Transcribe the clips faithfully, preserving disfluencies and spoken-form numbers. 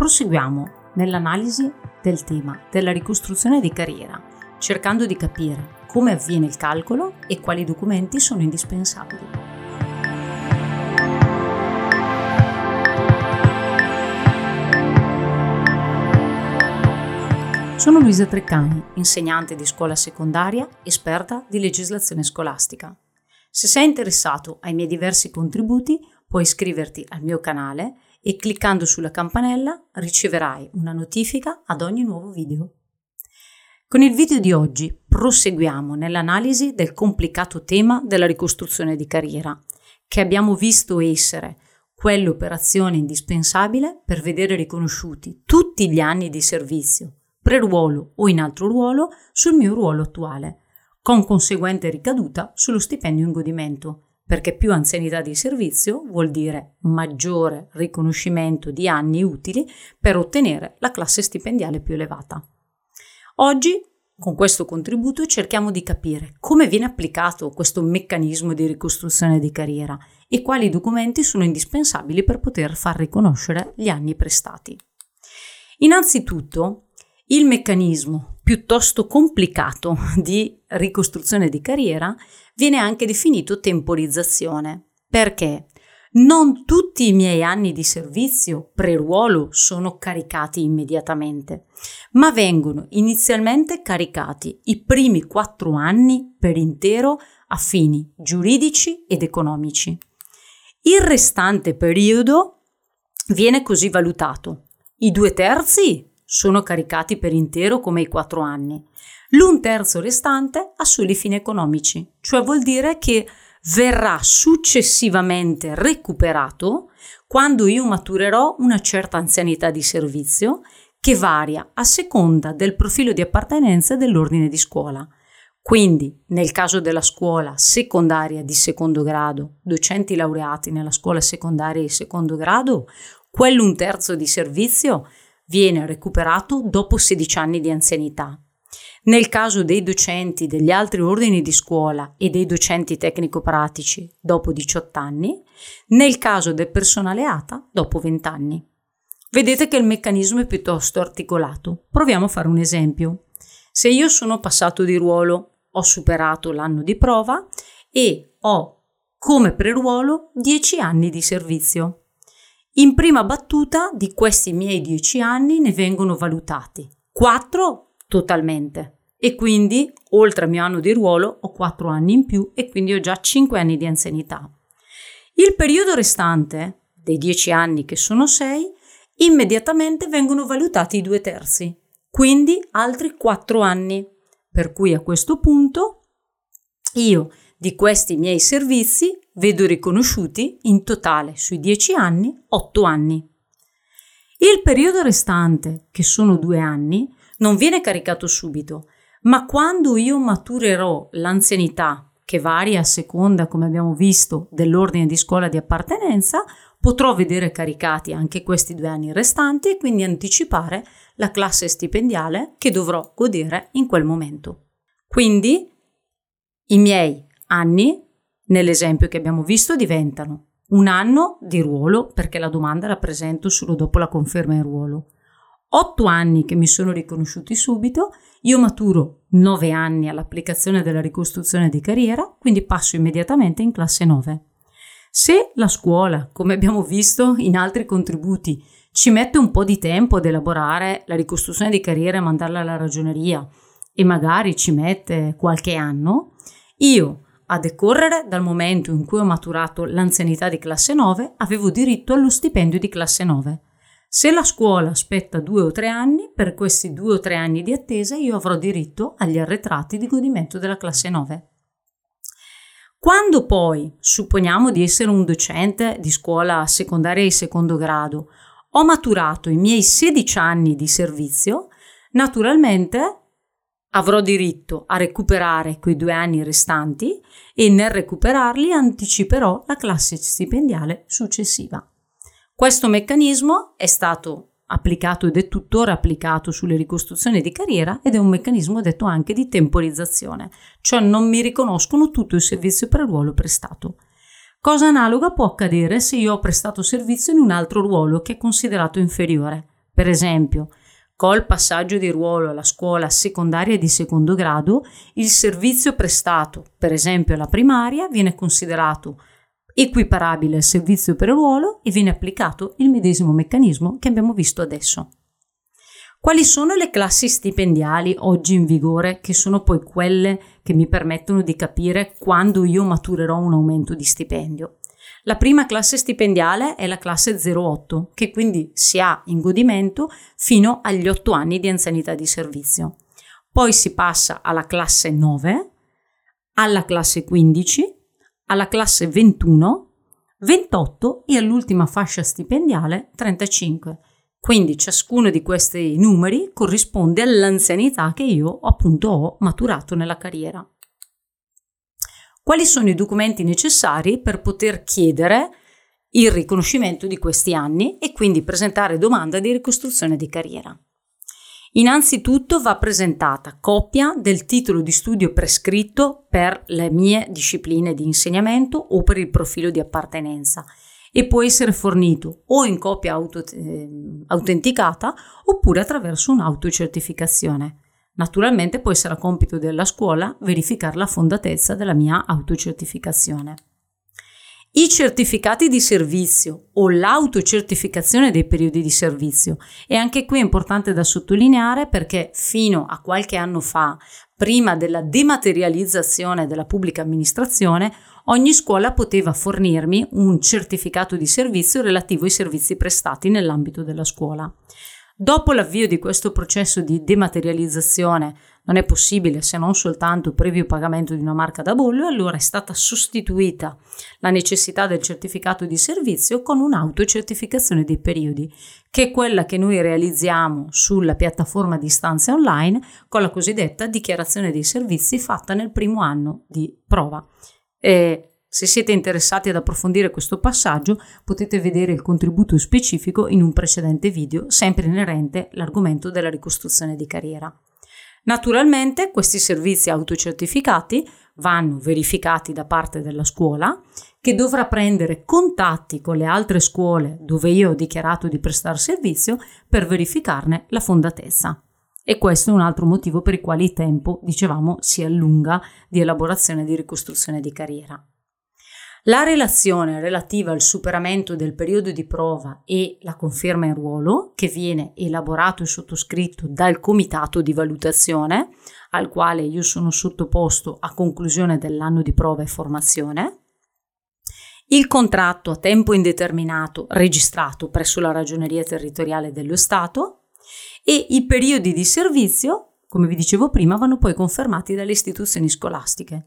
Proseguiamo nell'analisi del tema della ricostruzione di carriera, cercando di capire come avviene il calcolo e quali documenti sono indispensabili. Sono Luisa Treccani, insegnante di scuola secondaria, esperta di legislazione scolastica. Se sei interessato ai miei diversi contributi, puoi iscriverti al mio canale e cliccando sulla campanella riceverai una notifica ad ogni nuovo video. Con il video di oggi proseguiamo nell'analisi del complicato tema della ricostruzione di carriera, che abbiamo visto essere quell'operazione indispensabile per vedere riconosciuti tutti gli anni di servizio, pre-ruolo o in altro ruolo, sul mio ruolo attuale, con conseguente ricaduta sullo stipendio in godimento, perché più anzianità di servizio vuol dire maggiore riconoscimento di anni utili per ottenere la classe stipendiale più elevata. Oggi, con questo contributo, cerchiamo di capire come viene applicato questo meccanismo di ricostruzione di carriera e quali documenti sono indispensabili per poter far riconoscere gli anni prestati. Innanzitutto, il meccanismo piuttosto complicato di ricostruzione di carriera viene anche definito temporizzazione, perché non tutti i miei anni di servizio pre-ruolo sono caricati immediatamente, ma vengono inizialmente caricati i primi quattro anni per intero a fini giuridici ed economici. Il restante periodo viene così valutato: i due terzi sono caricati per intero come i quattro anni. L'un terzo restante ha soli fini economici, cioè vuol dire che verrà successivamente recuperato quando io maturerò una certa anzianità di servizio che varia a seconda del profilo di appartenenza dell'ordine di scuola. Quindi, nel caso della scuola secondaria di secondo grado, docenti laureati nella scuola secondaria di secondo grado, quell'un terzo di servizio viene recuperato dopo sedici anni di anzianità. Nel caso dei docenti degli altri ordini di scuola e dei docenti tecnico-pratici, dopo diciotto anni, nel caso del personale A T A, dopo venti anni. Vedete che il meccanismo è piuttosto articolato. Proviamo a fare un esempio. Se io sono passato di ruolo, ho superato l'anno di prova e ho come preruolo dieci anni di servizio. In prima battuta di questi miei dieci anni ne vengono valutati quattro totalmente e quindi oltre al mio anno di ruolo ho quattro anni in più e quindi ho già cinque anni di anzianità. Il periodo restante dei dieci anni, che sono sei, immediatamente vengono valutati i due terzi, quindi altri quattro anni, per cui a questo punto io di questi miei servizi vedo riconosciuti in totale sui dieci anni otto anni. Il periodo restante, che sono due anni, non viene caricato subito, ma quando io maturerò l'anzianità, che varia a seconda, come abbiamo visto, dell'ordine di scuola di appartenenza, potrò vedere caricati anche questi due anni restanti e quindi anticipare la classe stipendiale che dovrò godere in quel momento. Quindi i miei anni, nell'esempio che abbiamo visto, diventano un anno di ruolo, perché la domanda la presento solo dopo la conferma in ruolo. Otto anni che mi sono riconosciuti subito, io maturo nove anni all'applicazione della ricostruzione di carriera, quindi passo immediatamente in classe nove. Se la scuola, come abbiamo visto in altri contributi, ci mette un po' di tempo ad elaborare la ricostruzione di carriera e mandarla alla ragioneria e magari ci mette qualche anno, io a decorrere dal momento in cui ho maturato l'anzianità di classe nove, avevo diritto allo stipendio di classe nove. Se la scuola aspetta due o tre anni, per questi due o tre anni di attesa io avrò diritto agli arretrati di godimento della classe nove. Quando poi, supponiamo di essere un docente di scuola secondaria di secondo grado, ho maturato i miei sedici anni di servizio, naturalmente avrò diritto a recuperare quei due anni restanti e nel recuperarli anticiperò la classe stipendiale successiva. Questo meccanismo è stato applicato ed è tuttora applicato sulle ricostruzioni di carriera ed è un meccanismo detto anche di temporizzazione, cioè non mi riconoscono tutto il servizio per ruolo prestato. Cosa analoga può accadere se io ho prestato servizio in un altro ruolo che è considerato inferiore. Per esempio, col passaggio di ruolo alla scuola secondaria di secondo grado, il servizio prestato, per esempio alla primaria, viene considerato equiparabile al servizio per ruolo e viene applicato il medesimo meccanismo che abbiamo visto adesso. Quali sono le classi stipendiali oggi in vigore, che sono poi quelle che mi permettono di capire quando io maturerò un aumento di stipendio? La prima classe stipendiale è la classe zero otto, che quindi si ha in godimento fino agli otto anni di anzianità di servizio. Poi si passa alla classe nove, alla classe quindici, alla classe ventuno, ventotto e all'ultima fascia stipendiale trentacinque. Quindi ciascuno di questi numeri corrisponde all'anzianità che io appunto ho maturato nella carriera. Quali sono i documenti necessari per poter chiedere il riconoscimento di questi anni e quindi presentare domanda di ricostruzione di carriera? Innanzitutto va presentata copia del titolo di studio prescritto per le mie discipline di insegnamento o per il profilo di appartenenza e può essere fornito o in copia auto, eh, autenticata oppure attraverso un'autocertificazione. Naturalmente può essere a compito della scuola verificare la fondatezza della mia autocertificazione. I certificati di servizio o l'autocertificazione dei periodi di servizio è anche qui importante da sottolineare, perché fino a qualche anno fa, prima della dematerializzazione della pubblica amministrazione, ogni scuola poteva fornirmi un certificato di servizio relativo ai servizi prestati nell'ambito della scuola. Dopo l'avvio di questo processo di dematerializzazione non è possibile se non soltanto previo pagamento di una marca da bollo, e allora è stata sostituita la necessità del certificato di servizio con un'autocertificazione dei periodi, che è quella che noi realizziamo sulla piattaforma di istanze online con la cosiddetta dichiarazione dei servizi fatta nel primo anno di prova. E se siete interessati ad approfondire questo passaggio, potete vedere il contributo specifico in un precedente video, sempre inerente all'argomento della ricostruzione di carriera. Naturalmente questi servizi autocertificati vanno verificati da parte della scuola, che dovrà prendere contatti con le altre scuole dove io ho dichiarato di prestare servizio per verificarne la fondatezza. E questo è un altro motivo per il quale il tempo, dicevamo, si allunga di elaborazione di ricostruzione di carriera. La relazione relativa al superamento del periodo di prova e la conferma in ruolo, che viene elaborato e sottoscritto dal comitato di valutazione, al quale io sono sottoposto a conclusione dell'anno di prova e formazione. Il contratto a tempo indeterminato registrato presso la Ragioneria territoriale dello Stato e i periodi di servizio, come vi dicevo prima, vanno poi confermati dalle istituzioni scolastiche.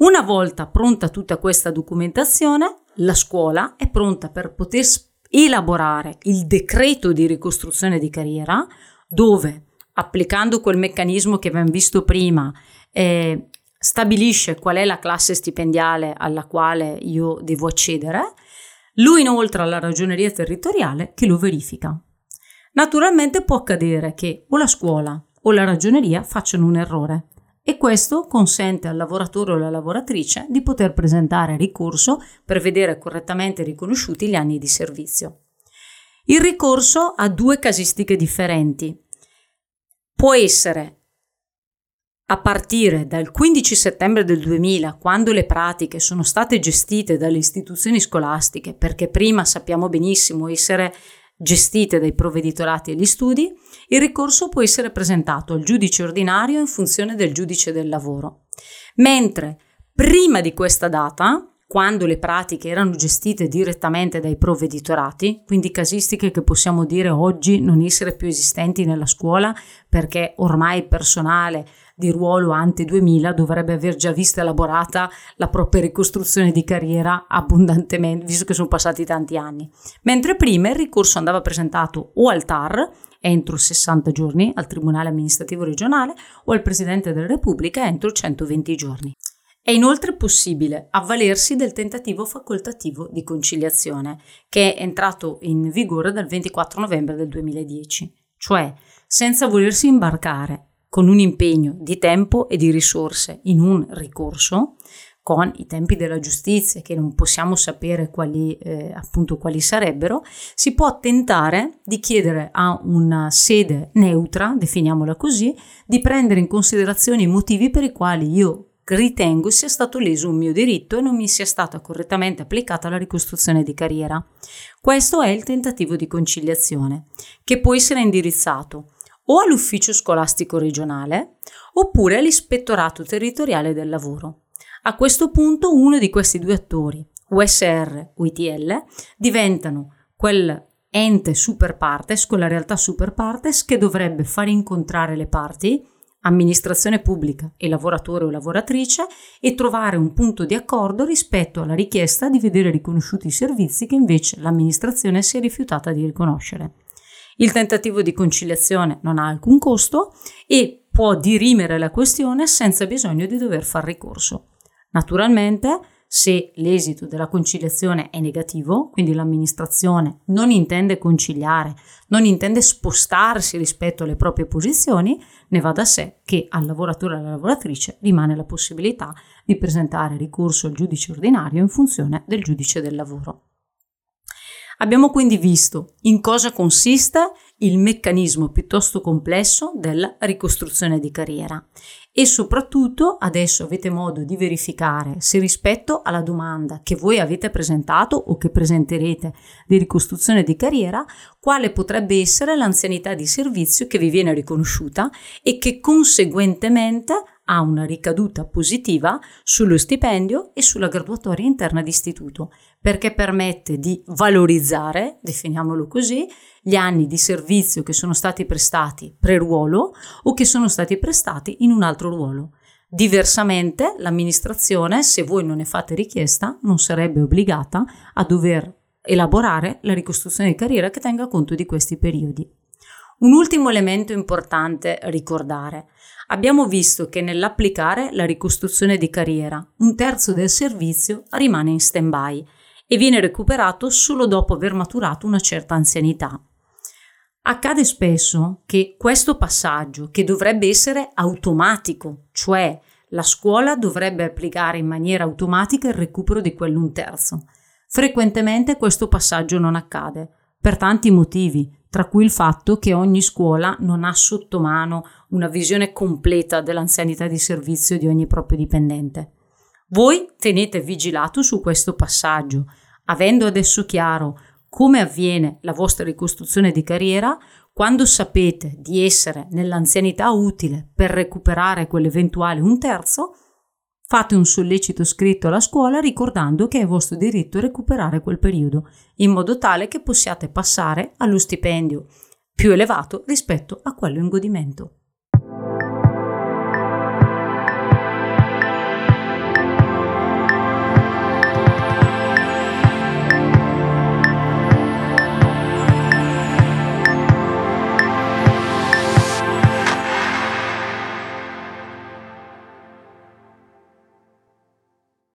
Una volta pronta tutta questa documentazione, la scuola è pronta per poter elaborare il decreto di ricostruzione di carriera, dove, applicando quel meccanismo che abbiamo visto prima, eh, stabilisce qual è la classe stipendiale alla quale io devo accedere, lo inoltra alla Ragioneria territoriale che lo verifica. Naturalmente può accadere che o la scuola o la Ragioneria facciano un errore, e questo consente al lavoratore o alla lavoratrice di poter presentare ricorso per vedere correttamente riconosciuti gli anni di servizio. Il ricorso ha due casistiche differenti. Può essere a partire dal quindici settembre del duemila, quando le pratiche sono state gestite dalle istituzioni scolastiche, perché prima sappiamo benissimo essere gestite dai provveditorati agli studi, il ricorso può essere presentato al giudice ordinario in funzione del giudice del lavoro. Mentre prima di questa data, quando le pratiche erano gestite direttamente dai provveditorati, quindi casistiche che possiamo dire oggi non essere più esistenti nella scuola, perché ormai il personale di ruolo ante duemila dovrebbe aver già visto elaborata la propria ricostruzione di carriera abbondantemente, visto che sono passati tanti anni. Mentre prima il ricorso andava presentato o al T A R entro sessanta giorni, al Tribunale Amministrativo Regionale, o al Presidente della Repubblica entro centoventi giorni. È inoltre possibile avvalersi del tentativo facoltativo di conciliazione, che è entrato in vigore dal ventiquattro novembre del duemiladieci, cioè senza volersi imbarcare con un impegno di tempo e di risorse in un ricorso, con i tempi della giustizia, che non possiamo sapere quali, eh, appunto quali sarebbero, si può tentare di chiedere a una sede neutra, definiamola così, di prendere in considerazione i motivi per i quali io ritengo sia stato leso un mio diritto e non mi sia stata correttamente applicata la ricostruzione di carriera. Questo è il tentativo di conciliazione, che può essere indirizzato o all'ufficio scolastico regionale oppure all'ispettorato territoriale del lavoro. A questo punto uno di questi due attori, U S R o I T L, diventano quel ente super partes, quella realtà super partes che dovrebbe far incontrare le parti, amministrazione pubblica e lavoratore o lavoratrice, e trovare un punto di accordo rispetto alla richiesta di vedere riconosciuti i servizi che invece l'amministrazione si è rifiutata di riconoscere. Il tentativo di conciliazione non ha alcun costo e può dirimere la questione senza bisogno di dover far ricorso. Naturalmente, se l'esito della conciliazione è negativo, quindi l'amministrazione non intende conciliare, non intende spostarsi rispetto alle proprie posizioni, ne va da sé che al lavoratore e alla lavoratrice rimane la possibilità di presentare ricorso al giudice ordinario in funzione del giudice del lavoro. Abbiamo quindi visto in cosa consiste il meccanismo piuttosto complesso della ricostruzione di carriera e soprattutto adesso avete modo di verificare se rispetto alla domanda che voi avete presentato o che presenterete di ricostruzione di carriera, quale potrebbe essere l'anzianità di servizio che vi viene riconosciuta e che conseguentemente ha una ricaduta positiva sullo stipendio e sulla graduatoria interna di istituto, perché permette di valorizzare, definiamolo così, gli anni di servizio che sono stati prestati pre-ruolo o che sono stati prestati in un altro ruolo. Diversamente, l'amministrazione, se voi non ne fate richiesta, non sarebbe obbligata a dover elaborare la ricostruzione di carriera che tenga conto di questi periodi. Un ultimo elemento importante ricordare. Abbiamo visto che nell'applicare la ricostruzione di carriera un terzo del servizio rimane in stand-by e viene recuperato solo dopo aver maturato una certa anzianità. Accade spesso che questo passaggio, che dovrebbe essere automatico, cioè la scuola dovrebbe applicare in maniera automatica il recupero di quell'un terzo. Frequentemente questo passaggio non accade, per tanti motivi, tra cui il fatto che ogni scuola non ha sotto mano una visione completa dell'anzianità di servizio di ogni proprio dipendente. Voi tenete vigilato su questo passaggio, avendo adesso chiaro come avviene la vostra ricostruzione di carriera, quando sapete di essere nell'anzianità utile per recuperare quell'eventuale un terzo, fate un sollecito scritto alla scuola ricordando che è vostro diritto recuperare quel periodo, in modo tale che possiate passare allo stipendio più elevato rispetto a quello in godimento.